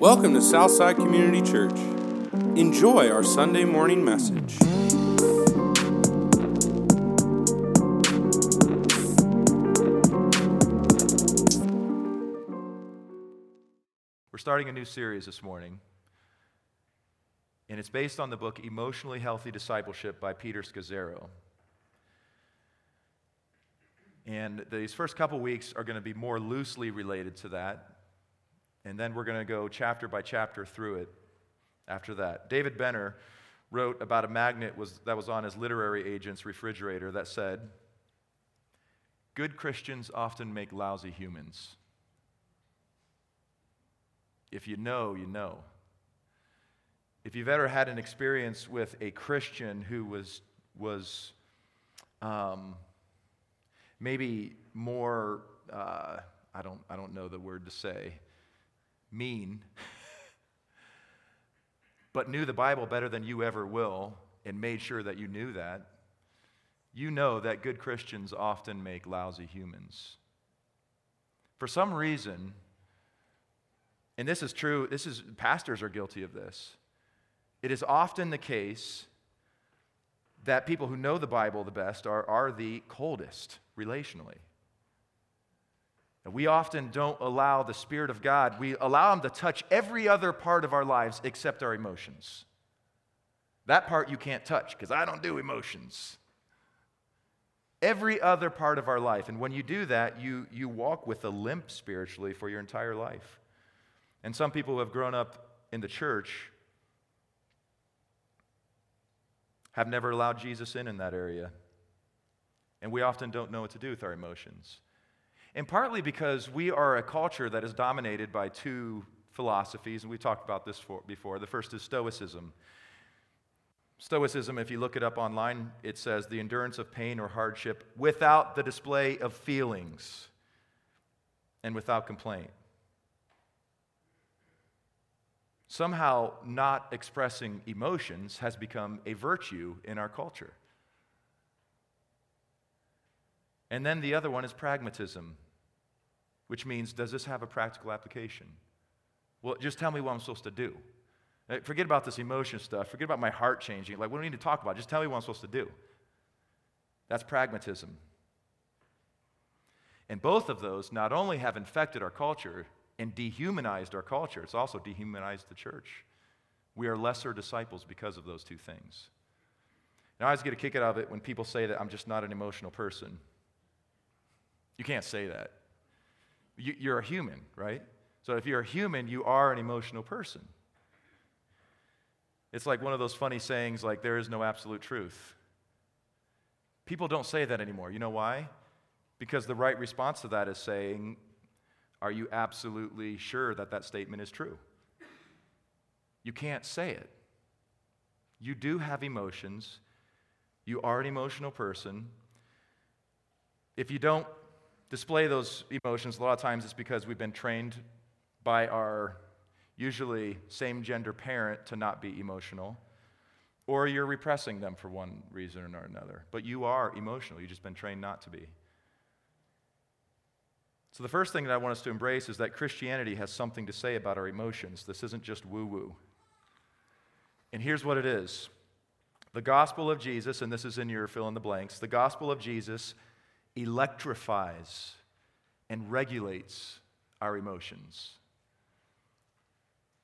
Welcome to Southside Community Church. Enjoy our Sunday morning message. We're starting a new series this morning, and it's based on the book Emotionally Healthy Discipleship by Peter Scazzero. And these first couple weeks are going to be more loosely related to that. And then we're going to go chapter by chapter through it after that. David Benner wrote about a magnet that was on his literary agent's refrigerator that said, "Good Christians often make lousy humans. If you know, you know." If you've ever had an experience with a Christian who was maybe more, I don't know the word to say, mean, but knew the Bible better than you ever will and made sure that you knew that, you know that good Christians often make lousy humans. For some reason, and this is true, pastors are guilty of this, it is often the case that people who know the Bible the best are the coldest relationally. We often don't allow the Spirit of God, we allow Him to touch every other part of our lives except our emotions. That part you can't touch because I don't do emotions. Every other part of our life. And when you do that, you walk with a limp spiritually for your entire life. And some people who have grown up in the church have never allowed Jesus in that area. And we often don't know what to do with our emotions. And partly because we are a culture that is dominated by two philosophies, and we talked about this before. The first is Stoicism. Stoicism, if you look it up online, it says the endurance of pain or hardship without the display of feelings and without complaint. Somehow not expressing emotions has become a virtue in our culture. And then the other one is pragmatism, which means, does this have a practical application? Well, just tell me what I'm supposed to do. Forget about this emotion stuff. Forget about my heart changing. Like, we don't need to talk about it. Just tell me what I'm supposed to do. That's pragmatism. And both of those not only have infected our culture and dehumanized our culture, it's also dehumanized the church. We are lesser disciples because of those two things. Now, I always get a kick out of it when people say that I'm just not an emotional person. You can't say that. You're a human, right? So if you're a human, you are an emotional person. It's like one of those funny sayings like, there is no absolute truth. People don't say that anymore. You know why? Because the right response to that is saying, are you absolutely sure that statement is true? You can't say it. You do have emotions. You are an emotional person. If you don't display those emotions, a lot of times it's because we've been trained by our usually same-gender parent to not be emotional, or you're repressing them for one reason or another. But you are emotional. You've just been trained not to be. So the first thing that I want us to embrace is that Christianity has something to say about our emotions. This isn't just woo-woo. And here's what it is. The gospel of Jesus, and this is in your fill-in-the-blanks, the gospel of Jesus electrifies and regulates our emotions.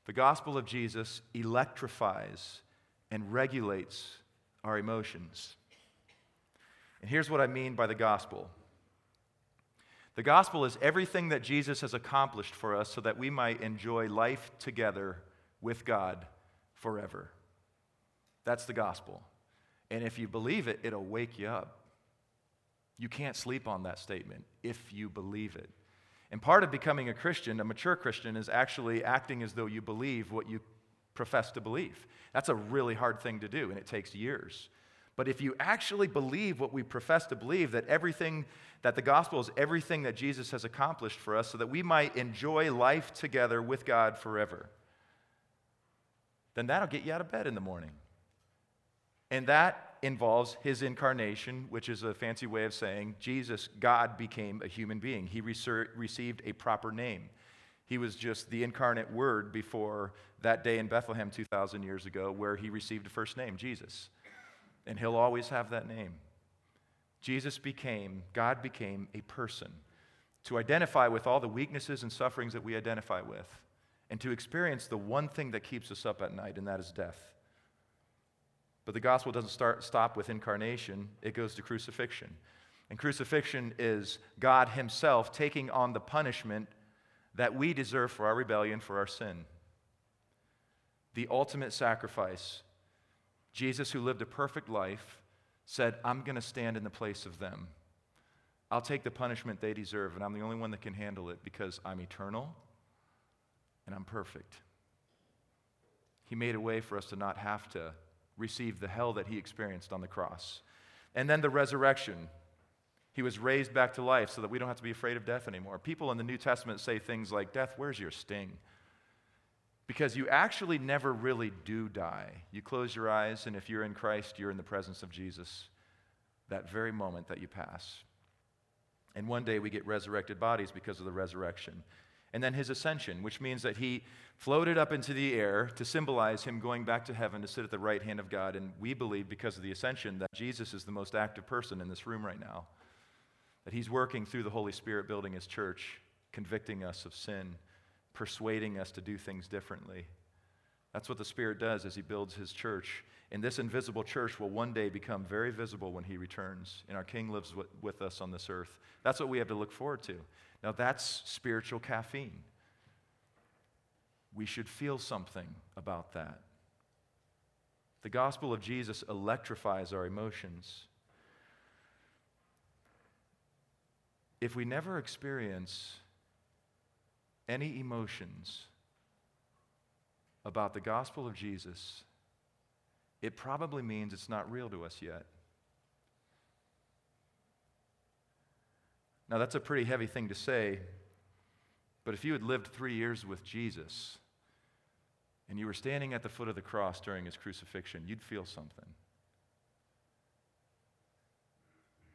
The gospel of Jesus electrifies and regulates our emotions. And here's what I mean by the gospel. The gospel is everything that Jesus has accomplished for us so that we might enjoy life together with God forever. That's the gospel. And if you believe it, it'll wake you up. You can't sleep on that statement if you believe it. And part of becoming a Christian, a mature Christian, is actually acting as though you believe what you profess to believe. That's a really hard thing to do, and it takes years. But if you actually believe what we profess to believe, that the gospel is everything that Jesus has accomplished for us so that we might enjoy life together with God forever, then that'll get you out of bed in the morning. And that involves His incarnation, which is a fancy way of saying Jesus, God, became a human being. He received a proper name. He was just the incarnate Word before that day in Bethlehem 2,000 years ago where he received a first name, Jesus. And he'll always have that name. Jesus became, God became a person to identify with all the weaknesses and sufferings that we identify with and to experience the one thing that keeps us up at night, and that is death. But the gospel doesn't stop with incarnation. It goes to crucifixion. And crucifixion is God himself taking on the punishment that we deserve for our rebellion, for our sin. The ultimate sacrifice. Jesus, who lived a perfect life, said, I'm going to stand in the place of them. I'll take the punishment they deserve, and I'm the only one that can handle it because I'm eternal and I'm perfect. He made a way for us to not have to receive the hell that he experienced on the cross. And then the resurrection. He was raised back to life so that we don't have to be afraid of death anymore. People in the New Testament say things like, death, where's your sting? Because you actually never really do die. You close your eyes, and if you're in Christ, you're in the presence of Jesus that very moment that you pass. And one day we get resurrected bodies because of the resurrection. And then his ascension, which means that he floated up into the air to symbolize him going back to heaven to sit at the right hand of God. And we believe because of the ascension that Jesus is the most active person in this room right now, that he's working through the Holy Spirit, building his church, convicting us of sin, persuading us to do things differently. That's what the Spirit does as he builds his church. And this invisible church will one day become very visible when he returns, and our King lives with us on this earth. That's what we have to look forward to. Now, that's spiritual caffeine. We should feel something about that. The gospel of Jesus electrifies our emotions. If we never experience any emotions about the gospel of Jesus, it probably means it's not real to us yet. Now, that's a pretty heavy thing to say, but if you had lived 3 years with Jesus and you were standing at the foot of the cross during his crucifixion, you'd feel something.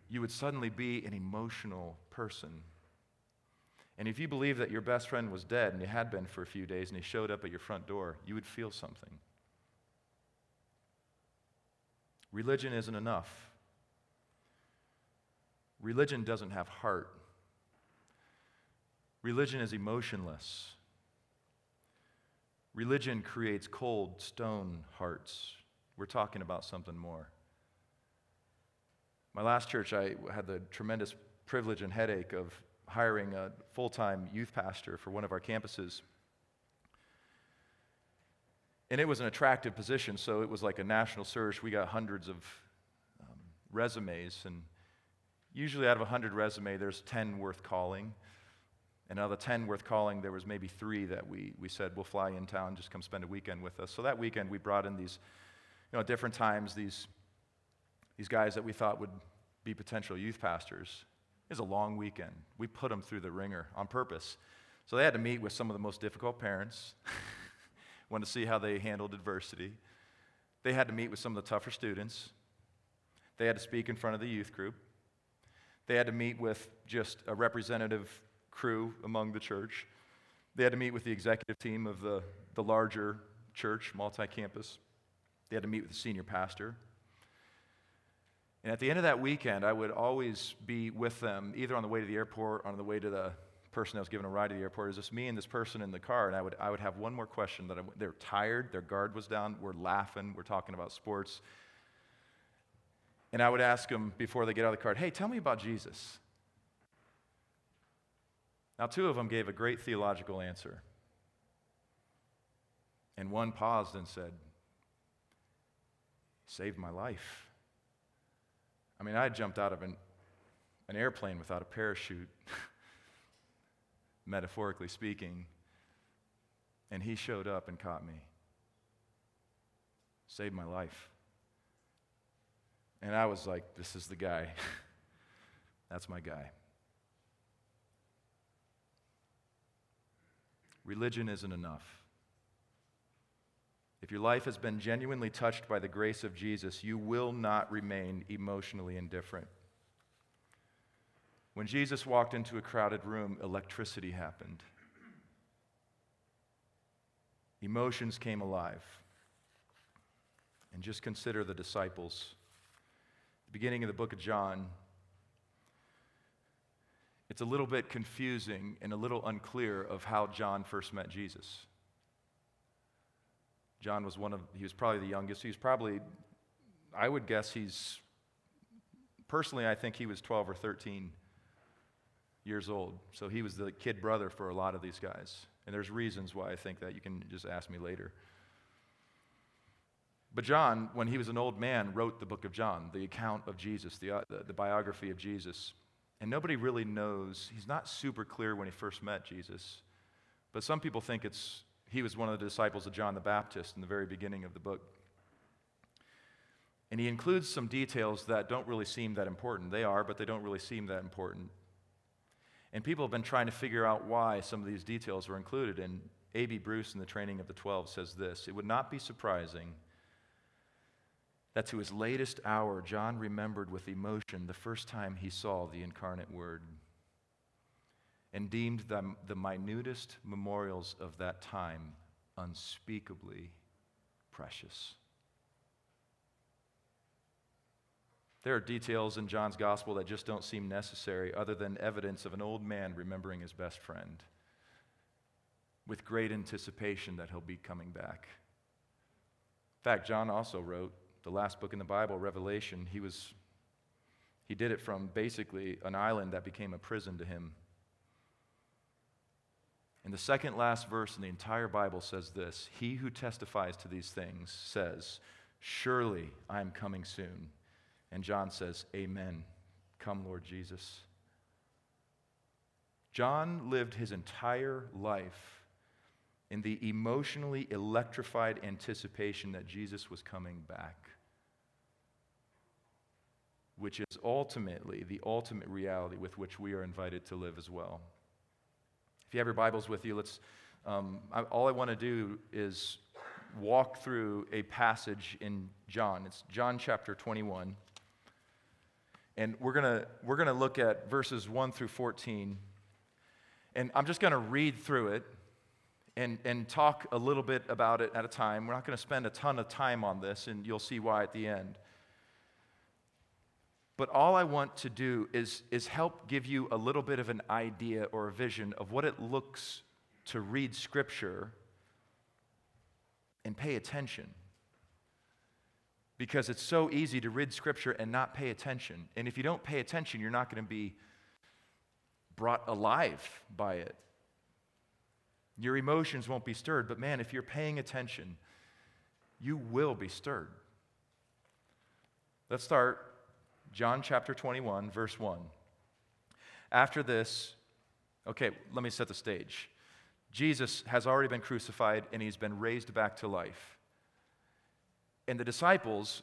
You would suddenly be an emotional person. And if you believe that your best friend was dead, and he had been for a few days, and he showed up at your front door, you would feel something. Religion isn't enough. Religion doesn't have heart. Religion is emotionless. Religion creates cold, stone hearts. We're talking about something more. My last church, I had the tremendous privilege and headache of hiring a full-time youth pastor for one of our campuses. And it was an attractive position, so it was like a national search. We got hundreds of resumes, and usually out of 100 resumes, there's 10 worth calling. And out of the 10 worth calling, there was maybe 3 that we said, we'll fly in town, just come spend a weekend with us. So that weekend, we brought in these, at different times, these guys that we thought would be potential youth pastors. It was a long weekend. We put them through the ringer on purpose. So they had to meet with some of the most difficult parents. Wanted to see how they handled adversity. They had to meet with some of the tougher students. They had to speak in front of the youth group. They had to meet with just a representative crew among the church. They had to meet with the executive team of the larger church, multi-campus. They had to meet with the senior pastor. And at the end of that weekend, I would always be with them, either on the way to the airport, on the way to the person that was giving a ride to the airport. It was just me and this person in the car, and I would have one more question. They're tired, their guard was down, we're laughing, we're talking about sports. And I would ask them before they get out of the car, hey, tell me about Jesus. Now, 2 of them gave a great theological answer. And one paused and said, saved my life. I mean, I jumped out of an airplane without a parachute, metaphorically speaking, and he showed up and caught me. Saved my life. And I was like, this is the guy. That's my guy. Religion isn't enough. If your life has been genuinely touched by the grace of Jesus, you will not remain emotionally indifferent. When Jesus walked into a crowded room, electricity happened. Emotions came alive. And just consider the disciples. The beginning of the book of John, it's a little bit confusing and a little unclear of how John first met Jesus. John was he was probably the youngest. He was probably, I would guess personally I think he was 12 or 13 years old. So he was the kid brother for a lot of these guys. And there's reasons why I think that. You can just ask me later. But John, when he was an old man, wrote the book of John, the account of Jesus, the biography of Jesus. And nobody really knows. He's not super clear when he first met Jesus. But some people think he was one of the disciples of John the Baptist in the very beginning of the book. And he includes some details that don't really seem that important. They are, but they don't really seem that important. And people have been trying to figure out why some of these details were included. And A.B. Bruce in the Training of the 12 says this: it would not be surprising that to his latest hour, John remembered with emotion the first time he saw the incarnate Word and deemed them the minutest memorials of that time unspeakably precious. There are details in John's gospel that just don't seem necessary, other than evidence of an old man remembering his best friend with great anticipation that he'll be coming back. In fact, John also wrote the last book in the Bible, Revelation. He did it from basically an island that became a prison to him. And the second last verse in the entire Bible says this: he who testifies to these things says, surely I am coming soon. And John says, amen. Come, Lord Jesus. John lived his entire life in the emotionally electrified anticipation that Jesus was coming back, which is ultimately the ultimate reality with which we are invited to live as well. If you have your Bibles with you, let's. All I want to do is walk through a passage in John. It's John chapter 21, and we're gonna look at verses 1 through 14, and I'm just gonna read through it and talk a little bit about it at a time. We're not gonna spend a ton of time on this, and you'll see why at the end. But all I want to do is help give you a little bit of an idea or a vision of what it looks to read Scripture and pay attention. Because it's so easy to read Scripture and not pay attention. And if you don't pay attention, you're not going to be brought alive by it. Your emotions won't be stirred. But man, if you're paying attention, you will be stirred. Let's start. John chapter 21, verse 1. After this, okay, let me set the stage. Jesus has already been crucified, and he's been raised back to life. And the disciples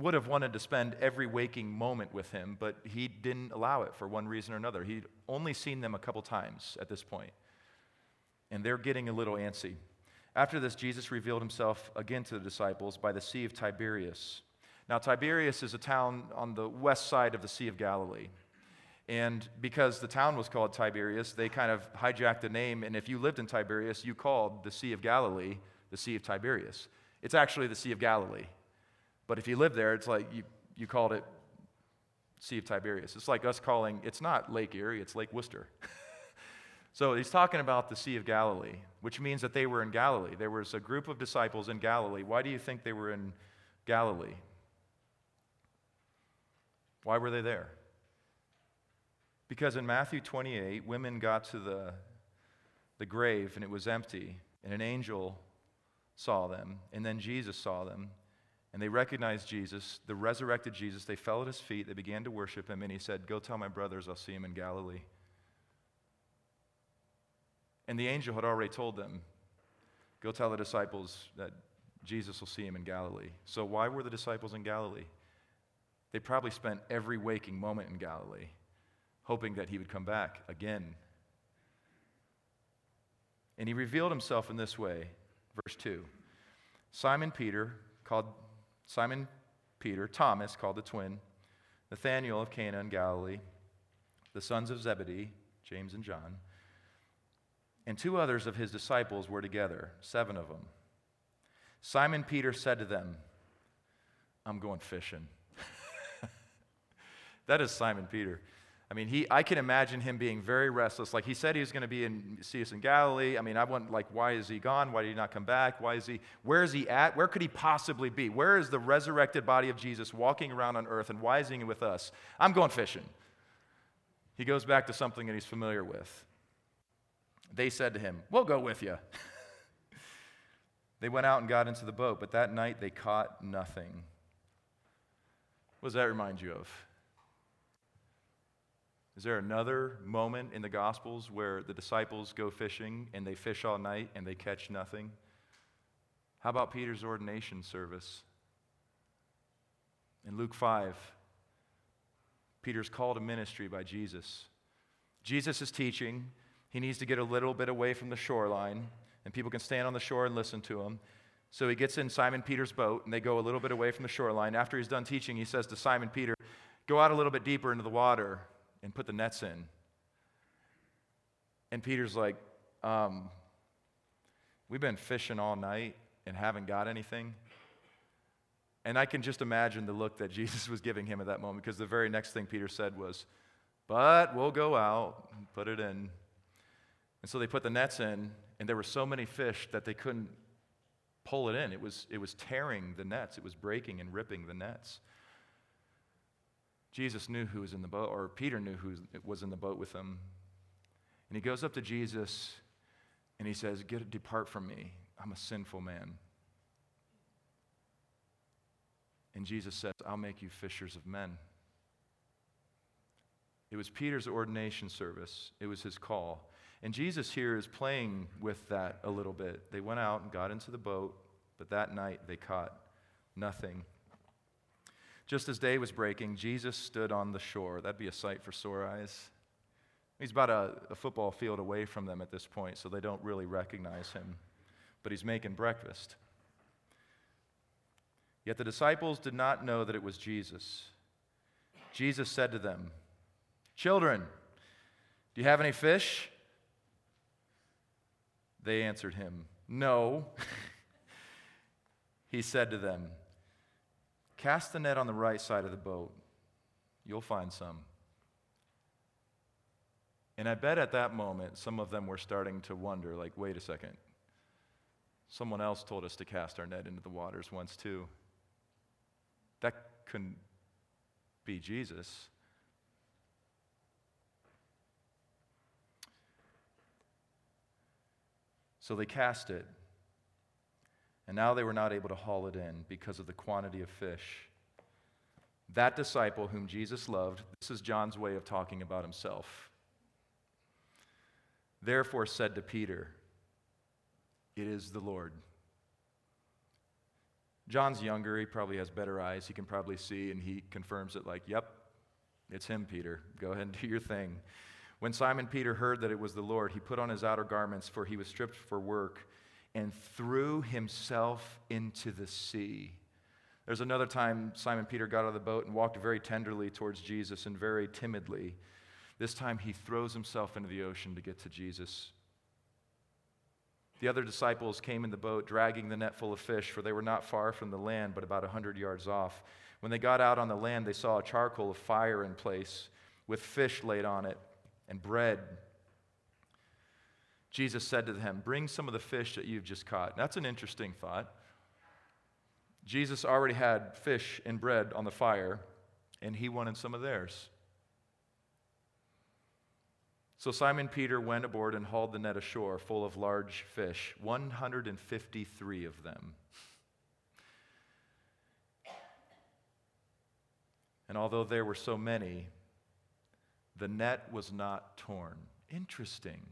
would have wanted to spend every waking moment with him, but he didn't allow it for one reason or another. He'd only seen them a couple times at this point, and they're getting a little antsy. After this, Jesus revealed himself again to the disciples by the Sea of Tiberias. Now, Tiberias is a town on the west side of the Sea of Galilee. And because the town was called Tiberias, they kind of hijacked the name. And if you lived in Tiberias, you called the Sea of Galilee the Sea of Tiberias. It's actually the Sea of Galilee. But if you lived there, it's like you called it Sea of Tiberias. It's like us calling, it's not Lake Erie, it's Lake Worcester. So he's talking about the Sea of Galilee, which means that they were in Galilee. There was a group of disciples in Galilee. Why do you think they were in Galilee? Why were they there? Because in Matthew 28, women got to the grave and it was empty, and an angel saw them, and then Jesus saw them, and they recognized Jesus, the resurrected Jesus. They fell at his feet, they began to worship him, and he said, go tell my brothers I'll see him in Galilee. And the angel had already told them, go tell the disciples that Jesus will see him in Galilee. So why were the disciples in Galilee? They probably spent every waking moment in Galilee, hoping that he would come back again. And he revealed himself in this way, verse 2. Simon Peter, Thomas, called the twin, Nathanael of Cana in Galilee, the sons of Zebedee, James and John, and two others of his disciples were together, 7 of them. Simon Peter said to them, I'm going fishing. That is Simon Peter. I mean, I can imagine him being very restless. Like, he said he was going to see us in Galilee. I mean, I went, like, why is he gone? Why did he not come back? Where is he at? Where could he possibly be? Where is the resurrected body of Jesus walking around on earth, and why is he with us? I'm going fishing. He goes back to something that he's familiar with. They said to him, we'll go with you. They went out and got into the boat, but that night they caught nothing. What does that remind you of? Is there another moment in the Gospels where the disciples go fishing and they fish all night and they catch nothing? How about Peter's ordination service? In Luke 5, Peter's called to ministry by Jesus. Jesus is teaching. He needs to get a little bit away from the shoreline, and people can stand on the shore and listen to him. So he gets in Simon Peter's boat, and they go a little bit away from the shoreline. After he's done teaching, he says to Simon Peter, go out a little bit deeper into the water and put the nets in. And Peter's like, we've been fishing all night and haven't got anything. And I can just imagine the look that Jesus was giving him at that moment, because the very next thing Peter said was, but we'll go out and put it in. And so they put the nets in, and there were so many fish that they couldn't pull it in. It was tearing the nets. It was breaking and ripping the nets. Jesus knew who was in the boat, or Peter knew who was in the boat with him. And he goes up to Jesus, and he says, depart from me. I'm a sinful man. And Jesus says, I'll make you fishers of men. It was Peter's ordination service. It was his call. And Jesus here is playing with that a little bit. They went out and got into the boat, but that night they caught nothing. Just as day was breaking, Jesus stood on the shore. That'd be a sight for sore eyes. He's about a football field away from them at this point, so they don't really recognize him. But he's making breakfast. Yet the disciples did not know that it was Jesus. Jesus said to them, children, do you have any fish? They answered him, no. He said to them, cast the net on the right side of the boat. You'll find some. And I bet at that moment, some of them were starting to wonder, like, wait a second. Someone else told us to cast our net into the waters once too. That couldn't be Jesus. So they cast it. And now they were not able to haul it in because of the quantity of fish. That disciple whom Jesus loved, this is John's way of talking about himself, therefore said to Peter, it is the Lord. John's younger. He probably has better eyes. He can probably see, and he confirms it like, yep, it's him, Peter. Go ahead and do your thing. When Simon Peter heard that it was the Lord, he put on his outer garments, for he was stripped for work, and threw himself into the sea. There's another time Simon Peter got out of the boat and walked very tenderly towards Jesus and very timidly. This time he throws himself into the ocean to get to Jesus. The other disciples came in the boat, dragging the net full of fish, for they were not far from the land, but about 100 yards off. When they got out on the land, they saw a charcoal of fire in place, with fish laid on it, and bread. Jesus said to them, bring some of the fish that you've just caught. That's an interesting thought. Jesus already had fish and bread on the fire, and he wanted some of theirs. So Simon Peter went aboard and hauled the net ashore full of large fish, 153 of them. And although there were so many, the net was not torn. Interesting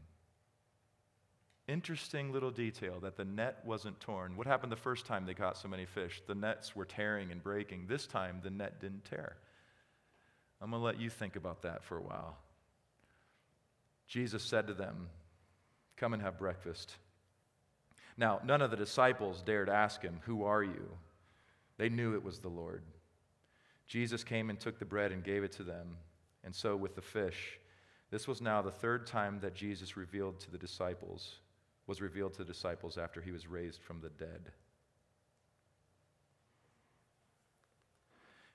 little detail that the net wasn't torn. What happened the first time they caught so many fish? The nets were tearing and breaking. This time, the net didn't tear. I'm going to let you think about that for a while. Jesus said to them, come and have breakfast. Now, none of the disciples dared ask him, who are you? They knew it was the Lord. Jesus came and took the bread and gave it to them, and so with the fish. This was now the third time that Jesus was revealed to the disciples after he was raised from the dead.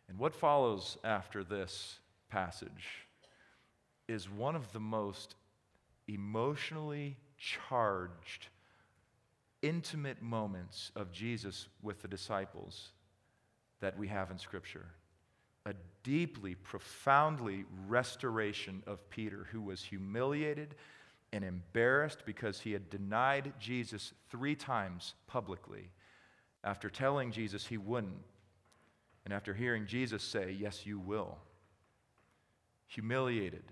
And what follows after this passage is one of the most emotionally charged, intimate moments of Jesus with the disciples that we have in Scripture. A deeply, profoundly restoration of Peter, who was humiliated and embarrassed because he had denied Jesus 3 times publicly after telling Jesus he wouldn't, and after hearing Jesus say, "Yes, you will." Humiliated.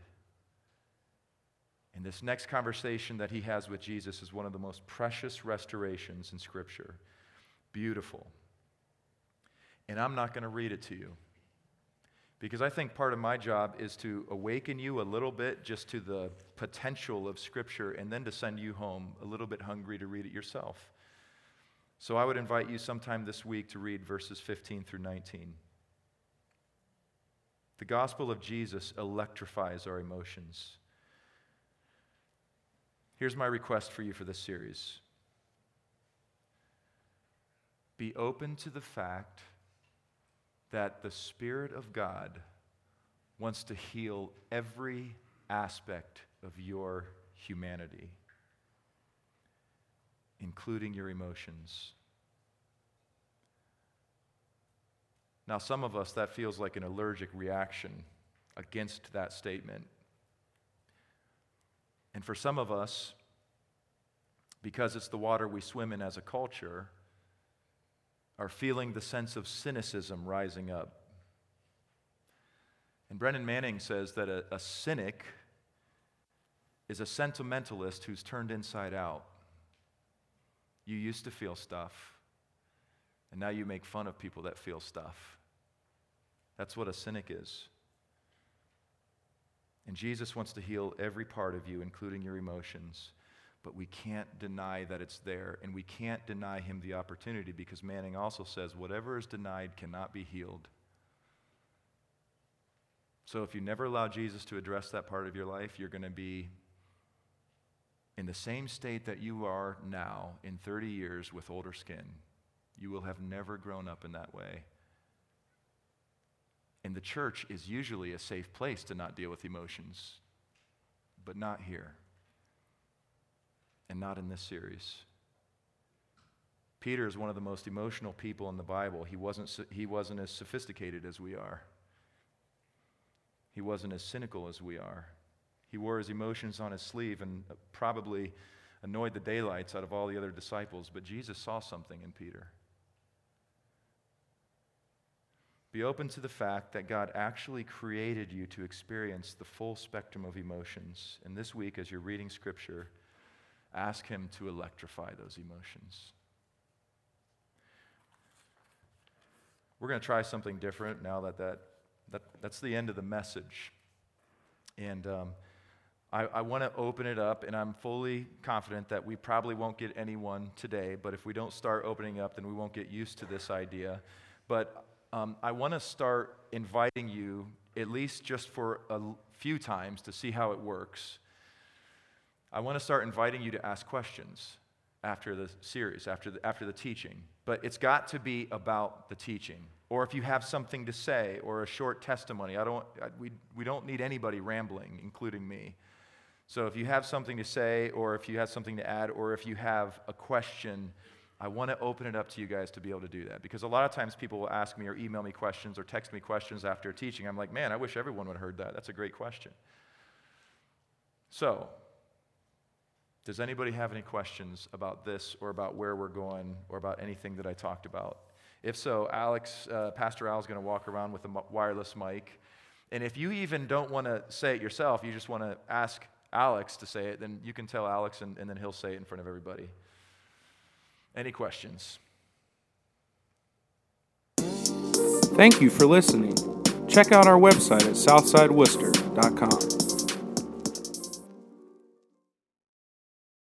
And this next conversation that he has with Jesus is one of the most precious restorations in Scripture. Beautiful. And I'm not going to read it to you, because I think part of my job is to awaken you a little bit just to the potential of Scripture, and then to send you home a little bit hungry to read it yourself. So I would invite you sometime this week to read verses 15 through 19. The gospel of Jesus electrifies our emotions. Here's my request for you for this series. Be open to the fact that the Spirit of God wants to heal every aspect of your humanity, including your emotions. Now, some of us, that feels like an allergic reaction against that statement. And for some of us, because it's the water we swim in as a culture, are feeling the sense of cynicism rising up. And Brennan Manning says that a cynic is a sentimentalist who's turned inside out. You used to feel stuff, and now you make fun of people that feel stuff. That's what a cynic is. And Jesus wants to heal every part of you, including your emotions, but we can't deny that it's there, and we can't deny him the opportunity, because Manning also says whatever is denied cannot be healed. So if you never allow Jesus to address that part of your life, you're going to be in the same state that you are now in 30 years with older skin. You will have never grown up in that way. And the church is usually a safe place to not deal with emotions, but not here. And not in this series. Peter is one of the most emotional people in the Bible. He wasn't as sophisticated as we are. He wasn't as cynical as we are. He wore his emotions on his sleeve and probably annoyed the daylights out of all the other disciples, but Jesus saw something in Peter. Be open to the fact that God actually created you to experience the full spectrum of emotions. And this week, as you're reading Scripture, ask him to electrify those emotions. We're going to try something different now that's the end of the message. And I want to open it up, and I'm fully confident that we probably won't get anyone today, but if we don't start opening up, then we won't get used to this idea. But I want to start inviting you, at least just for a few times, to see how it works. I want to start inviting you to ask questions after the series, after the teaching. But it's got to be about the teaching. Or if you have something to say or a short testimony. We don't need anybody rambling, including me. So if you have something to say, or if you have something to add, or if you have a question, I want to open it up to you guys to be able to do that. Because a lot of times people will ask me or email me questions or text me questions after a teaching. I'm like, man, I wish everyone would have heard that. That's a great question. So, does anybody have any questions about this or about where we're going or about anything that I talked about? If so, Pastor Al is going to walk around with a wireless mic. And if you even don't want to say it yourself, you just want to ask Alex to say it, then you can tell Alex, and then he'll say it in front of everybody. Any questions? Thank you for listening. Check out our website at southsideworcester.com.